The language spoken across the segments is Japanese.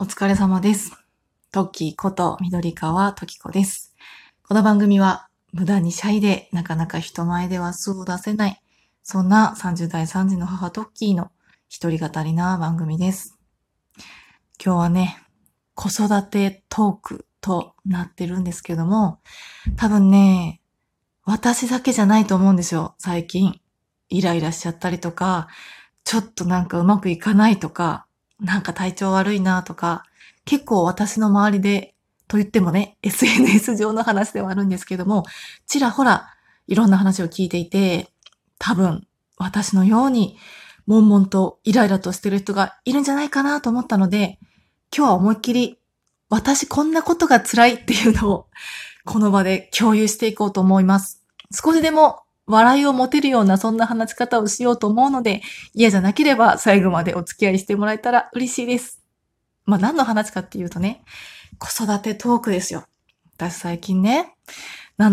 お疲れ様です。トッキーこと緑川トキコです。この番組は無駄にシャイでなかなか人前では素を出せない、そんな30代3児の母トッキーの一人語りな番組です。今日はね、子育てトークとなってるんですけども、多分ね、私だけじゃないと思うんですよ、最近。イライラしちゃったりとか、ちょっとなんかうまくいかないとか、なんか体調悪いなとか、結構私の周りで、と言ってもね、SNS 上の話ではあるんですけども、ちらほらいろんな話を聞いていて、多分私のように悶々とイライラとしてる人がいるんじゃないかなと思ったので、今日は思いっきり私こんなことが辛いっていうのをこの場で共有していこうと思います。少しでも笑いを持てるようなそんな話し方をしようと思うので、嫌じゃなければ最後までお付き合いしてもらえたら嬉しいです。まあ何の話かっていうとね、子育てトークですよ。私最近ね、自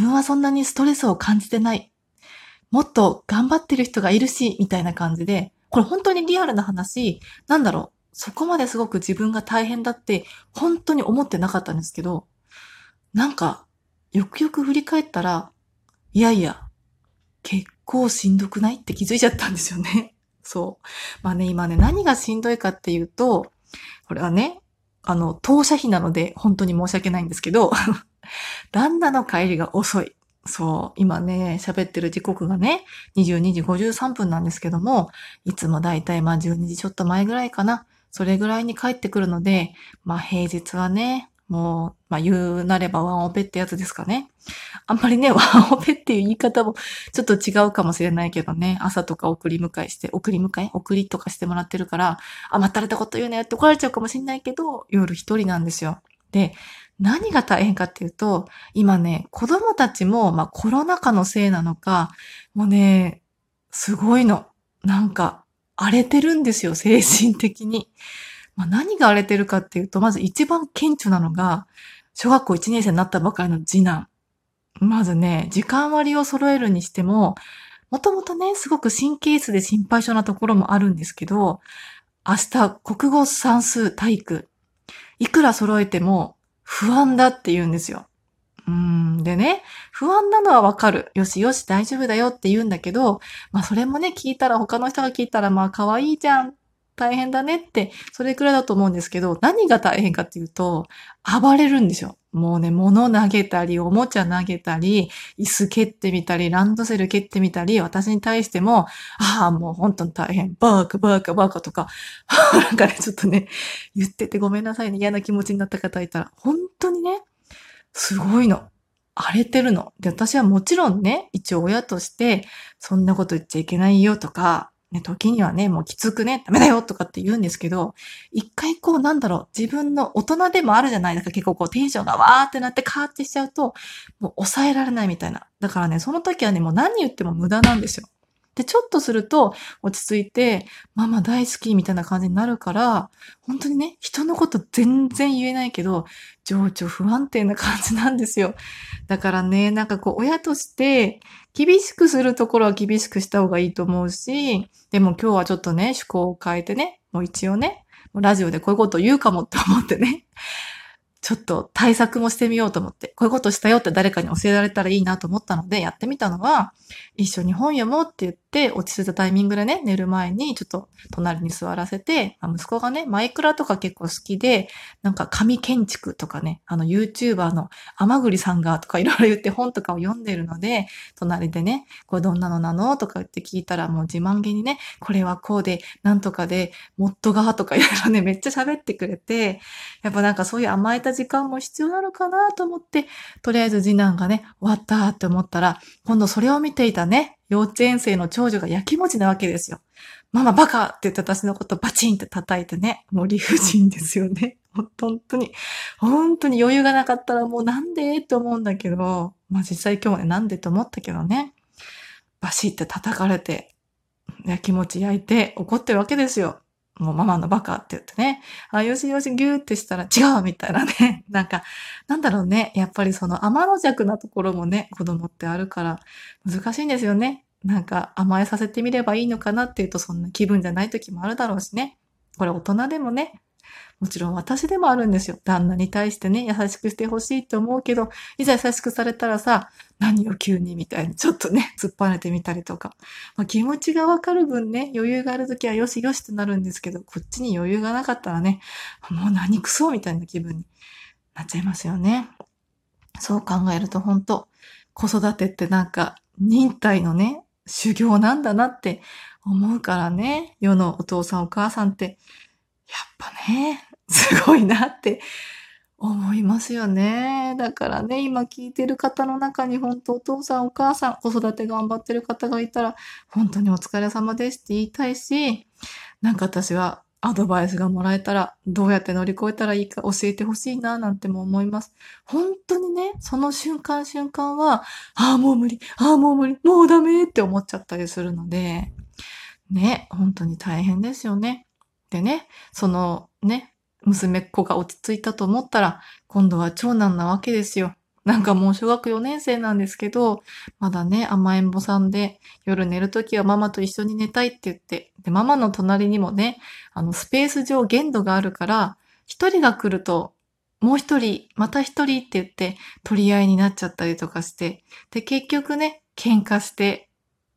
分はそんなにストレスを感じてない。もっと頑張ってる人がいるし、みたいな感じで、これ本当にリアルな話、そこまですごく自分が大変だって本当に思ってなかったんですけど、よくよく振り返ったら、いやいや、結構しんどくないって気づいちゃったんですよね。そう。まあね、今ね、何がしんどいかっていうと、これはね、当社費なので本当に申し訳ないんですけど、旦那の帰りが遅い。そう、今ね、喋ってる時刻がね、22時53分なんですけども、いつもだいたい12時ちょっと前ぐらいかな。それぐらいに帰ってくるので、平日はね、もう、言うなればワンオペってやつですかね。あんまりね、ワンオペっていう言い方もちょっと違うかもしれないけどね、朝とか送りとかしてもらってるから、甘ったれたこと言うなよって怒られちゃうかもしれないけど、夜一人なんですよ。で、何が大変かっていうと、今ね、子供たちも、コロナ禍のせいなのか、もうね、すごいの。荒れてるんですよ、精神的に。何が荒れてるかっていうと、まず一番顕著なのが、小学校1年生になったばかりの次男。まずね、時間割を揃えるにしても、もともとね、すごく神経質で心配性なところもあるんですけど、明日、国語、算数、体育、いくら揃えても不安だって言うんですよ。でね、不安なのはわかる。よしよし大丈夫だよって言うんだけど、それもね、他の人が聞いたら可愛いじゃん。大変だねって、それくらいだと思うんですけど、何が大変かっていうと、暴れるんですよ。もうね、物投げたり、おもちゃ投げたり、椅子蹴ってみたり、ランドセル蹴ってみたり、私に対しても、もう本当に大変、バーカとか、ちょっとね、言っててごめんなさいね、嫌な気持ちになった方いたら、本当にね、すごいの。荒れてるの。で、私はもちろんね、一応親として、そんなこと言っちゃいけないよとか、ね、時にはね、もうきつくね、ダメだよとかって言うんですけど、一回自分の大人でもあるじゃないですか。結構テンションがわーってなってカーってしちゃうと、もう抑えられないみたいな。だからね、その時はね、もう何言っても無駄なんですよ。で、ちょっとすると落ち着いて、ママ大好きみたいな感じになるから、本当にね、人のこと全然言えないけど、情緒不安定な感じなんですよ。だからね、親として、厳しくするところは厳しくした方がいいと思うし、でも今日はちょっとね、趣向を変えてね、もう一応ね、ラジオでこういうこと言うかもって思ってね、ちょっと対策もしてみようと思って、こういうことしたよって誰かに教えられたらいいなと思ったので、やってみたのは、一緒に本読もうって言って、落ち着いたタイミングでね、寝る前にちょっと隣に座らせて、息子がね、マイクラとか結構好きで、紙建築とかね、YouTuber の甘栗さんがとかいろいろ言って本とかを読んでるので、隣でね、これどんなのなのとか言って聞いたら、もう自慢げにね、これはこうで、なんとかで、もっとがとかいろいろね、めっちゃ喋ってくれて、やっぱそういう甘えた時間も必要なのかなと思って、とりあえず次男がね、終わったって思ったら、今度それを見ていたね、幼稚園生の長女がやきもちなわけですよ。ママバカって言って私のことバチンって叩いてね、もう理不尽ですよね。本当に余裕がなかったらもうなんでって思うんだけど、実際今日もね、なんでと思ったけどね、バシって叩かれて、やきもち焼いて怒ってるわけですよ。もうママのバカって言ってね、よしよしギューってしたら違うみたいなね、やっぱり天の弱なところもね、子供ってあるから難しいんですよね。甘えさせてみればいいのかなっていうとそんな気分じゃない時もあるだろうしね。これ大人でもね、もちろん私でもあるんですよ。旦那に対してね、優しくしてほしいって思うけど、いざ優しくされたらさ、何を急にみたいにちょっとね、突っぱねてみたりとか。まあ、気持ちがわかる分ね、余裕があるときはよしよしってなるんですけど、こっちに余裕がなかったらね、もう何くそみたいな気分になっちゃいますよね。そう考えると本当、子育てってなんか忍耐のね、修行なんだなって思うからね、世のお父さんお母さんって、やっぱね、すごいなって思いますよね。だからね、今聞いてる方の中に本当お父さんお母さん、子育て頑張ってる方がいたら、本当にお疲れ様ですって言いたいし、なんか私はアドバイスがもらえたら、どうやって乗り越えたらいいか教えてほしいななんても思います。本当にね、その瞬間瞬間は、ああもう無理、ああもう無理、もうダメって思っちゃったりするので、ね、本当に大変ですよね。でね、そのね、娘っ子が落ち着いたと思ったら、今度は長男なわけですよ。なんかもう小学4年生なんですけど、まだね、甘えん坊さんで、夜寝るときはママと一緒に寝たいって言って、で、ママの隣にもね、スペース上限度があるから、一人が来ると、もう一人、また一人って言って、取り合いになっちゃったりとかして、で、結局ね、喧嘩して、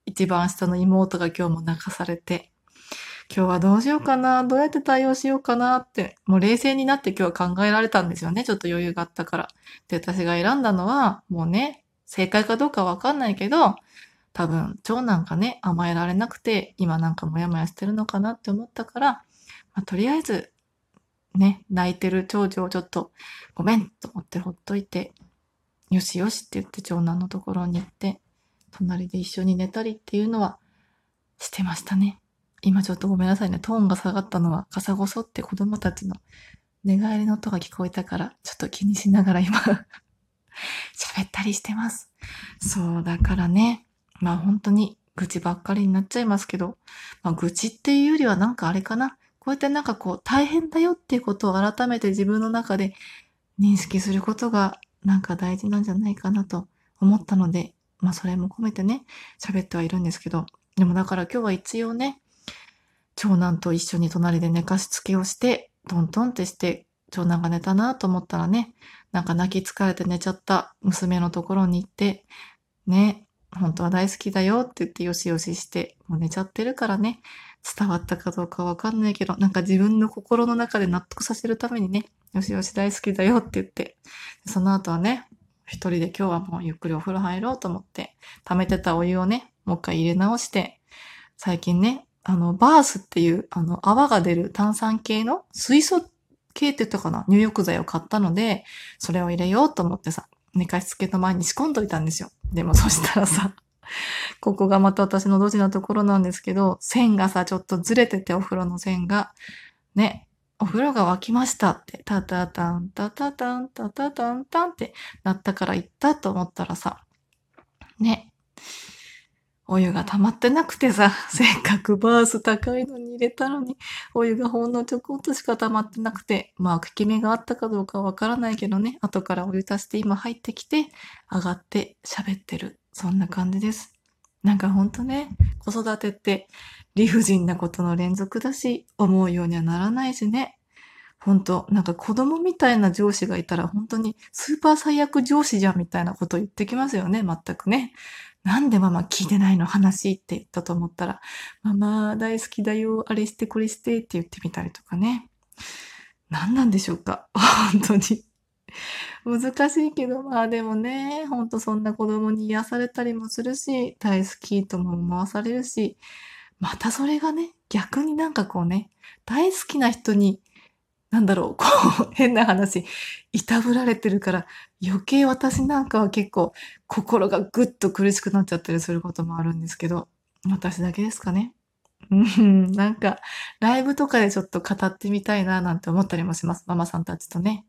一番下の妹が今日も泣かされて、今日はどうしようかな、どうやって対応しようかなって、もう冷静になって今日は考えられたんですよね。ちょっと余裕があったから。で、私が選んだのは、もうね、正解かどうかわかんないけど、多分、長男がね、甘えられなくて、今なんかモヤモヤしてるのかなって思ったから、まあ、とりあえず、ね、泣いてる長女をちょっと、ごめんと思ってほっといて、よしよしって言って長男のところに行って、隣で一緒に寝たりっていうのは、してましたね。今ちょっとごめんなさいね。トーンが下がったのは、カサゴソって子供たちの寝返りの音が聞こえたから、ちょっと気にしながら今、喋ったりしてます。そう、だからね。まあ本当に愚痴ばっかりになっちゃいますけど、まあ愚痴っていうよりはなんかあれかな。こうやってなんかこう大変だよっていうことを改めて自分の中で認識することがなんか大事なんじゃないかなと思ったので、まあそれも込めてね、喋ってはいるんですけど、でもだから今日は一応ね、長男と一緒に隣で寝かしつけをして、トントンってして、長男が寝たなと思ったらね、なんか泣き疲れて寝ちゃった娘のところに行って、ね、本当は大好きだよって言ってよしよしして、もう寝ちゃってるからね、伝わったかどうかわかんないけど、なんか自分の心の中で納得させるためにね、よしよし大好きだよって言って、その後はね、一人で今日はもうゆっくりお風呂入ろうと思って、溜めてたお湯をね、もう一回入れ直して、最近ね、バースっていう、泡が出る炭酸系の水素系って言ったかな、入浴剤を買ったので、それを入れようと思ってさ、寝かしつけの前に仕込んどいたんですよ。でもそしたらさ、ここがまた私のドジなところなんですけど、線がさ、ちょっとずれてて、お風呂の線が、ね、お風呂が沸きましたって、タタタンタタタンタタタンタンってなったから行ったと思ったらさ、ね、お湯が溜まってなくてさ、せっかくバース高いのに入れたのに、お湯がほんのちょこっとしか溜まってなくて、まあ、効き目があったかどうかわからないけどね、後からお湯足して今入ってきて、上がって喋ってる。そんな感じです。なんかほんとね、子育てって理不尽なことの連続だし、思うようにはならないしね。ほんと、なんか子供みたいな上司がいたら本当にスーパー最悪上司じゃんみたいなこと言ってきますよね、全くね。なんでママ聞いてないの話って言ったと思ったら、ママ大好きだよ、あれしてこれしてって言ってみたりとかね。何なんでしょうか本当に。難しいけど、まあでもね、ほんとそんな子供に癒されたりもするし、大好きとも思わされるし、またそれがね、逆になんかこうね、大好きな人に、なんだろう、こう、変な話、いたぶられてるから、余計私なんかは結構、心がぐっと苦しくなっちゃったりすることもあるんですけど、私だけですかね。なんか、ライブとかでちょっと語ってみたいななんて思ったりもします。ママさんたちとね。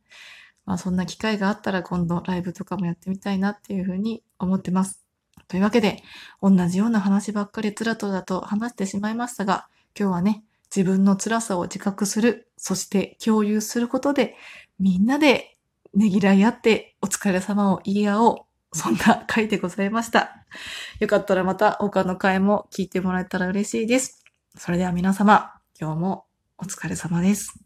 まあ、そんな機会があったら今度ライブとかもやってみたいなっていうふうに思ってます。というわけで、同じような話ばっかりつらとだと話してしまいましたが、今日はね、自分の辛さを自覚する、そして共有することで、みんなでねぎらい合ってお疲れ様を言い合おう。そんな回でございました。よかったらまた他の回も聞いてもらえたら嬉しいです。それでは皆様、今日もお疲れ様です。